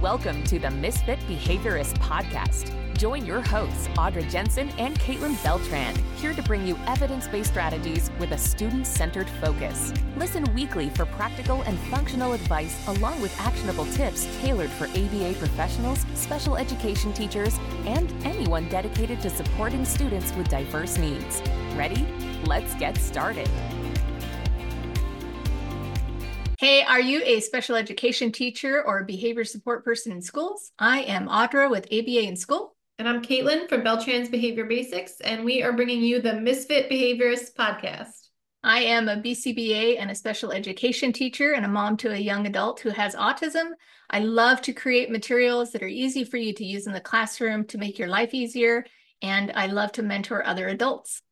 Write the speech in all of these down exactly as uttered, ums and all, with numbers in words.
welcome to the Misfit Behaviorist Podcast. Join your hosts, Audra Jensen and Caitlin Beltran, here to bring you evidence-based strategies with a student-centered focus. Listen weekly for practical and functional advice, along with actionable tips tailored for A B A professionals, special education teachers, and anyone dedicated to supporting students with diverse needs. Ready? Let's get started. Hey, are you a special education teacher or a behavior support person in schools? I am Audra with A B A in School. And I'm Caitlin from Beltran's Behavior Basics, and we are bringing you the Misfit Behaviorist Podcast. I am a B C B A and a special education teacher and a mom to a young adult who has autism. I love to create materials that are easy for you to use in the classroom to make your life easier, and I love to mentor other adults.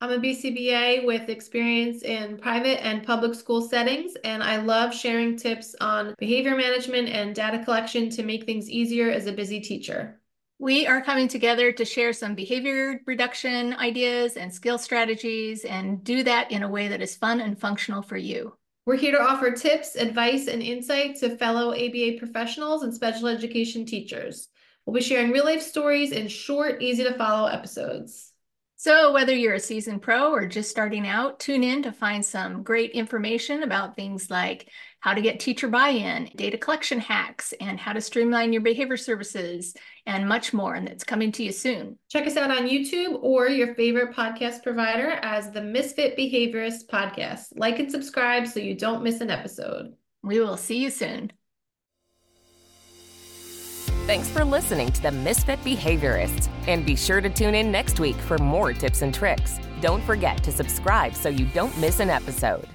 I'm a B C B A with experience in private and public school settings, and I love sharing tips on behavior management and data collection to make things easier as a busy teacher. We are coming together to share some behavior reduction ideas and skill strategies, and do that in a way that is fun and functional for you. We're here to offer tips, advice, and insight to fellow A B A professionals and special education teachers. We'll be sharing real-life stories in short, easy-to-follow episodes. So whether you're a seasoned pro or just starting out, tune in to find some great information about things like how to get teacher buy-in, data collection hacks, and how to streamline your behavior services, and much more, and that's coming to you soon. Check us out on YouTube or your favorite podcast provider as the Misfit Behaviorist Podcast. Like and subscribe so you don't miss an episode. We will see you soon. Thanks for listening to the Misfit Behaviorists, and be sure to tune in next week for more tips and tricks. Don't forget to subscribe so you don't miss an episode.